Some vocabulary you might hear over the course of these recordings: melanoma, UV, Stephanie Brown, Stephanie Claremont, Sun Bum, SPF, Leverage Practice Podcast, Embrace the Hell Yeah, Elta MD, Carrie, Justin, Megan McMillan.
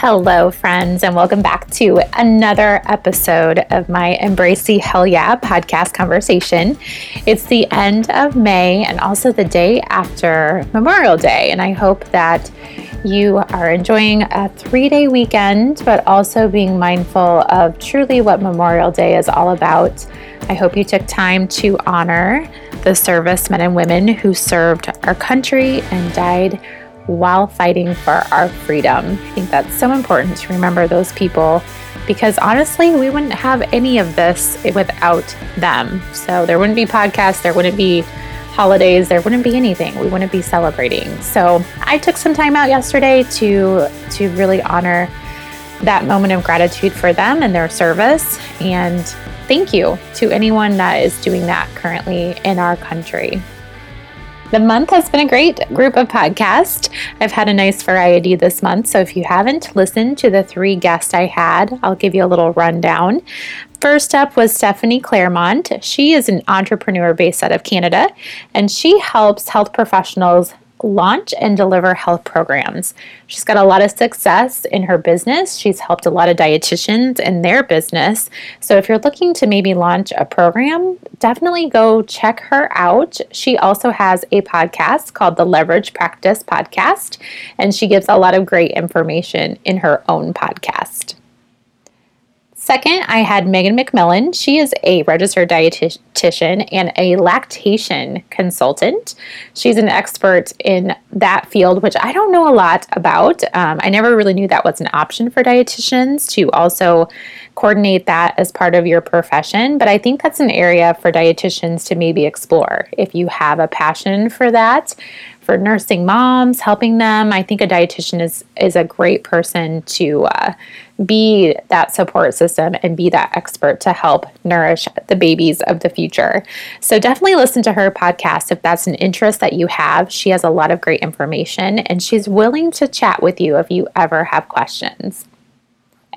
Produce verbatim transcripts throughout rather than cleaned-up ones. Hello, friends, and welcome back to another episode of my Embrace the Hell Yeah podcast conversation. It's the end of May and also the day after Memorial Day, and I hope that you are enjoying a three-day weekend, but also being mindful of truly what Memorial Day is all about. I hope you took time to honor the servicemen and women who served our country and died while fighting for our freedom. I think that's so important to remember those people, because honestly, we wouldn't have any of this without them. So there wouldn't be podcasts, there wouldn't be holidays, there wouldn't be anything. We wouldn't be celebrating. So I took some time out yesterday to to really honor that moment of gratitude for them and their service. And thank you to anyone that is doing that currently in our country. The month has been a great group of podcasts. I've had a nice variety this month, so if you haven't listened to the three guests I had, I'll give you a little rundown. First up was Stephanie Claremont. She is an entrepreneur based out of Canada, and she helps health professionals launch and deliver health programs. She's got a lot of success in her business. She's helped a lot of dietitians in their business. So if you're looking to maybe launch a program, definitely go check her out. She also has a podcast called the Leverage Practice Podcast, and she gives a lot of great information in her own podcast. Second, I had Megan McMillan. She is a registered dietitian and a lactation consultant. She's an expert in that field, which I don't know a lot about. Um, I never really knew that was an option for dietitians to also coordinate that as part of your profession, but I think that's an area for dietitians to maybe explore if you have a passion for that. For nursing moms, helping them, I think a dietitian is is a great person to uh, be that support system and be that expert to help nourish the babies of the future. So definitely listen to her podcast if that's an interest that you have. She has a lot of great information, and she's willing to chat with you if you ever have questions.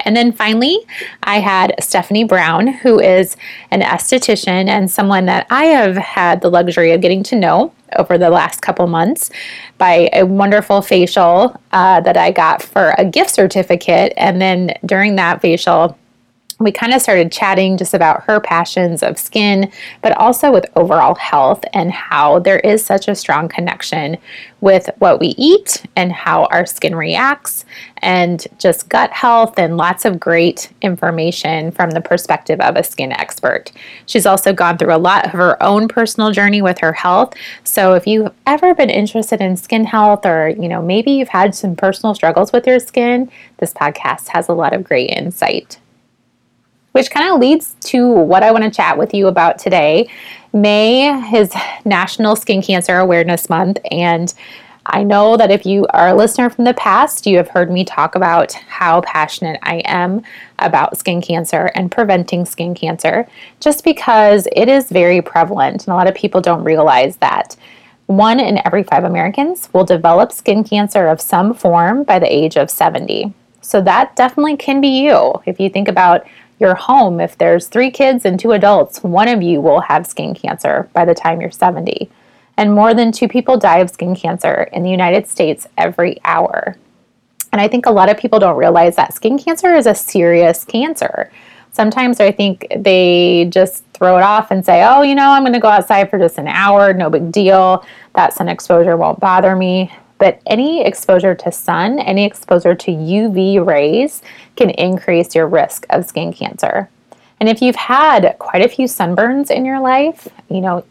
And then finally, I had Stephanie Brown, who is an esthetician and someone that I have had the luxury of getting to know over the last couple months by a wonderful facial uh, that I got for a gift certificate. And then during that facial, we kind of started chatting just about her passions of skin, but also with overall health and how there is such a strong connection with what we eat and how our skin reacts and just gut health and lots of great information from the perspective of a skin expert. She's also gone through a lot of her own personal journey with her health. So if you've ever been interested in skin health, or you know, maybe you've had some personal struggles with your skin, this podcast has a lot of great insight. Which kind of leads to what I want to chat with you about today. May is National Skin Cancer Awareness Month, and I know that if you are a listener from the past, you have heard me talk about how passionate I am about skin cancer and preventing skin cancer, just because it is very prevalent, and a lot of people don't realize that. One in every five Americans will develop skin cancer of some form by the age of seventy. So that definitely can be you. If you think about your home, if there's three kids and two adults, one of you will have skin cancer by the time you're seventy. And more than two people die of skin cancer in the United States every hour. And I think a lot of people don't realize that skin cancer is a serious cancer. Sometimes I think they just throw it off and say, oh, you know, I'm going to go outside for just an hour, no big deal. That sun exposure won't bother me. But any exposure to sun, any exposure to U V rays can increase your risk of skin cancer. And if you've had quite a few sunburns in your life, you know,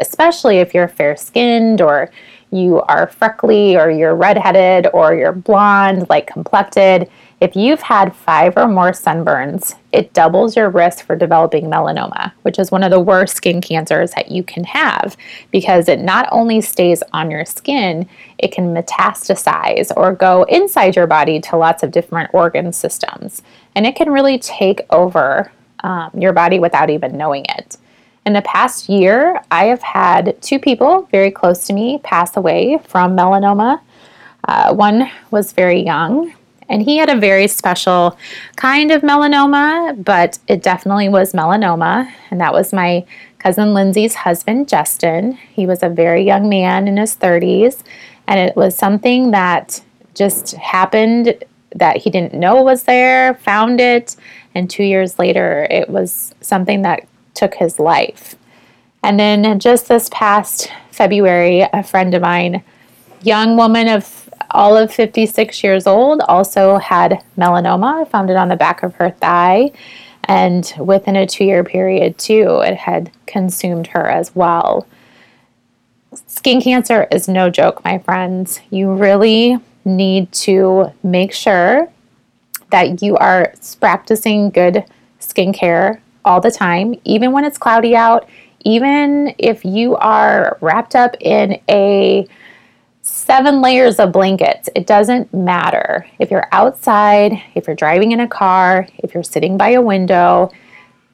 especially if you're fair-skinned or you are freckly or you're redheaded or you're blonde, light-complected, if you've had five or more sunburns, it doubles your risk for developing melanoma, which is one of the worst skin cancers that you can have, because it not only stays on your skin, it can metastasize or go inside your body to lots of different organ systems. And it can really take over um, your body without even knowing it. In the past year, I have had two people very close to me pass away from melanoma. Uh, one was very young, and he had a very special kind of melanoma, but it definitely was melanoma. And that was my cousin Lindsay's husband, Justin. He was a very young man in his thirties, and it was something that just happened that he didn't know was there, found it, and two years later, it was something that took his life. And then just this past February, a friend of mine, young woman of all of fifty-six years old, also had melanoma, found it on the back of her thigh, and within a two-year period, too, it had consumed her as well. Skin cancer is no joke, my friends. You really need to make sure that you are practicing good skincare all the time, even when it's cloudy out, even if you are wrapped up in a seven layers of blankets. It doesn't matter if you're outside, if you're driving in a car, if you're sitting by a window,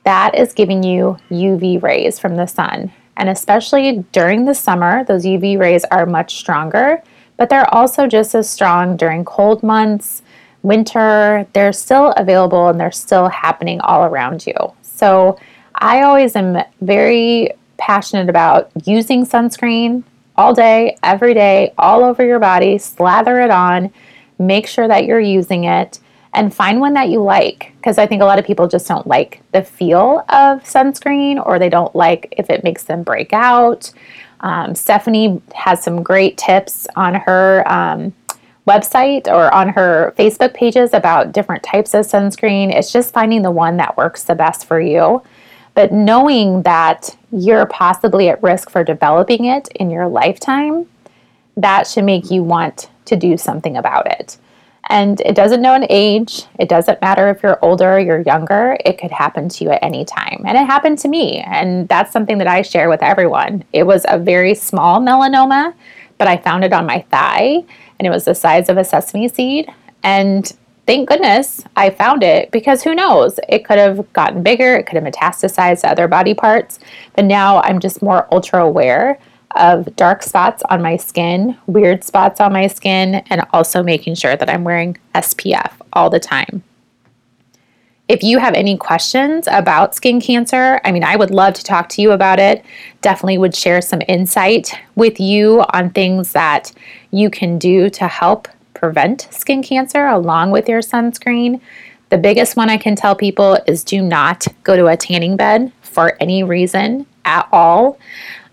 that is giving you U V rays from the sun. And especially during the summer, those U V rays are much stronger, but they're also just as strong during cold months, winter. They're still available and they're still happening all around you. So I always am very passionate about using sunscreen all day, every day, all over your body. Slather it on, make sure that you're using it, and find one that you like, because I think a lot of people just don't like the feel of sunscreen, or they don't like if it makes them break out. Um, Stephanie has some great tips on her um, website or on her Facebook pages about different types of sunscreen. It's just finding the one that works the best for you, but knowing that you're possibly at risk for developing it in your lifetime, that should make you want to do something about it. And it doesn't know an age. It doesn't matter if you're older or you're younger. It could happen to you at any time. And it happened to me. And that's something that I share with everyone. It was a very small melanoma, but I found it on my thigh. And it was the size of a sesame seed. And thank goodness I found it, because who knows? It could have gotten bigger. It could have metastasized to other body parts. But now I'm just more ultra aware of dark spots on my skin, weird spots on my skin, and also making sure that I'm wearing S P F all the time. If you have any questions about skin cancer, I mean, I would love to talk to you about it. Definitely would share some insight with you on things that you can do to help prevent skin cancer along with your sunscreen. The biggest one I can tell people is do not go to a tanning bed for any reason at all.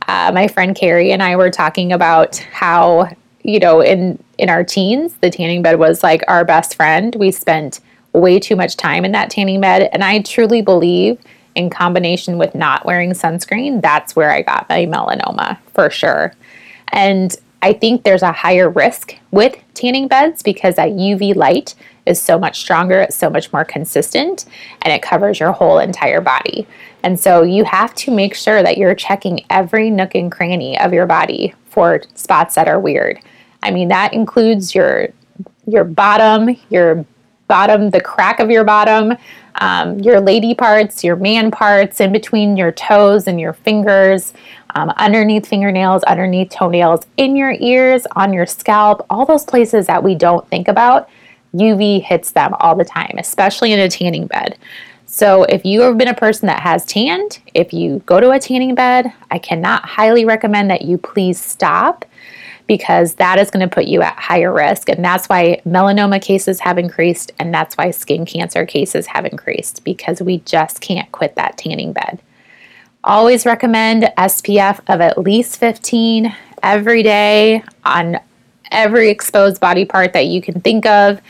Uh, my friend Carrie and I were talking about how, you know, in, in our teens, the tanning bed was like our best friend. We spent way too much time in that tanning bed. And I truly believe, in combination with not wearing sunscreen, that's where I got my melanoma for sure. And I think there's a higher risk with tanning beds because that U V light is so much stronger, it's so much more consistent, and it covers your whole entire body. And so you have to make sure that you're checking every nook and cranny of your body for spots that are weird. I mean, that includes your your bottom, your bottom, the crack of your bottom, um, your lady parts, your man parts, in between your toes and your fingers, um, underneath fingernails, underneath toenails, in your ears, on your scalp, all those places that we don't think about. U V hits them all the time, especially in a tanning bed. So if you have been a person that has tanned, if you go to a tanning bed, I cannot highly recommend that you please stop, because that is going to put you at higher risk. And that's why melanoma cases have increased, and that's why skin cancer cases have increased, because we just can't quit that tanning bed. Always recommend S P F of at least fifteen every day on every exposed body part that you can think of.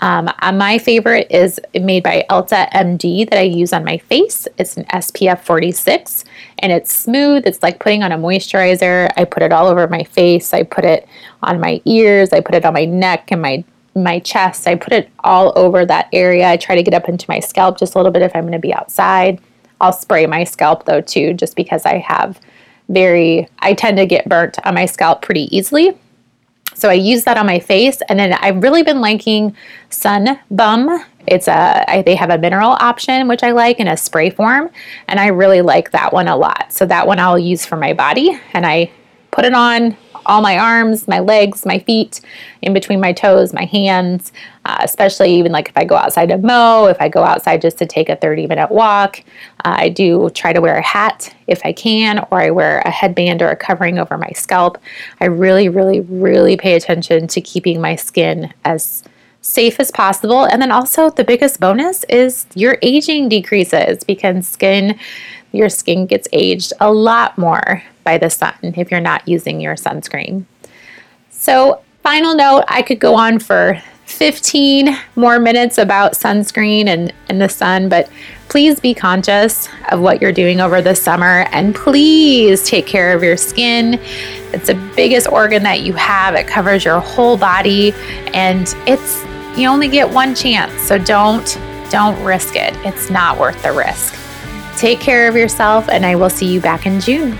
Um, my favorite is made by Elta M D that I use on my face. It's an S P F forty-six, and it's smooth. It's like putting on a moisturizer. I put it all over my face. I put it on my ears. I put it on my neck and my, my chest. I put it all over that area. I try to get up into my scalp just a little bit if I'm going to be outside. I'll spray my scalp though too, just because I have very, I tend to get burnt on my scalp pretty easily. So I use that on my face, and then I've really been liking Sun Bum. It's a I, they have a mineral option, which I like, in a spray form, and I really like that one a lot. So that one I'll use for my body, and I put it on all my arms, my legs, my feet, in between my toes, my hands, uh, especially even like if I go outside to mow, if I go outside just to take a thirty minute walk. Uh, I do try to wear a hat if I can, or I wear a headband or a covering over my scalp. I really, really, really pay attention to keeping my skin as safe as possible. And then also the biggest bonus is your aging decreases because skin, your skin gets aged a lot more by the sun if you're not using your sunscreen. So final note, I could go on for fifteen more minutes about sunscreen and, and the sun, but please be conscious of what you're doing over the summer and please take care of your skin. It's the biggest organ that you have. It covers your whole body and it's, you only get one chance. So don't, don't risk it. It's not worth the risk. Take care of yourself and I will see you back in June.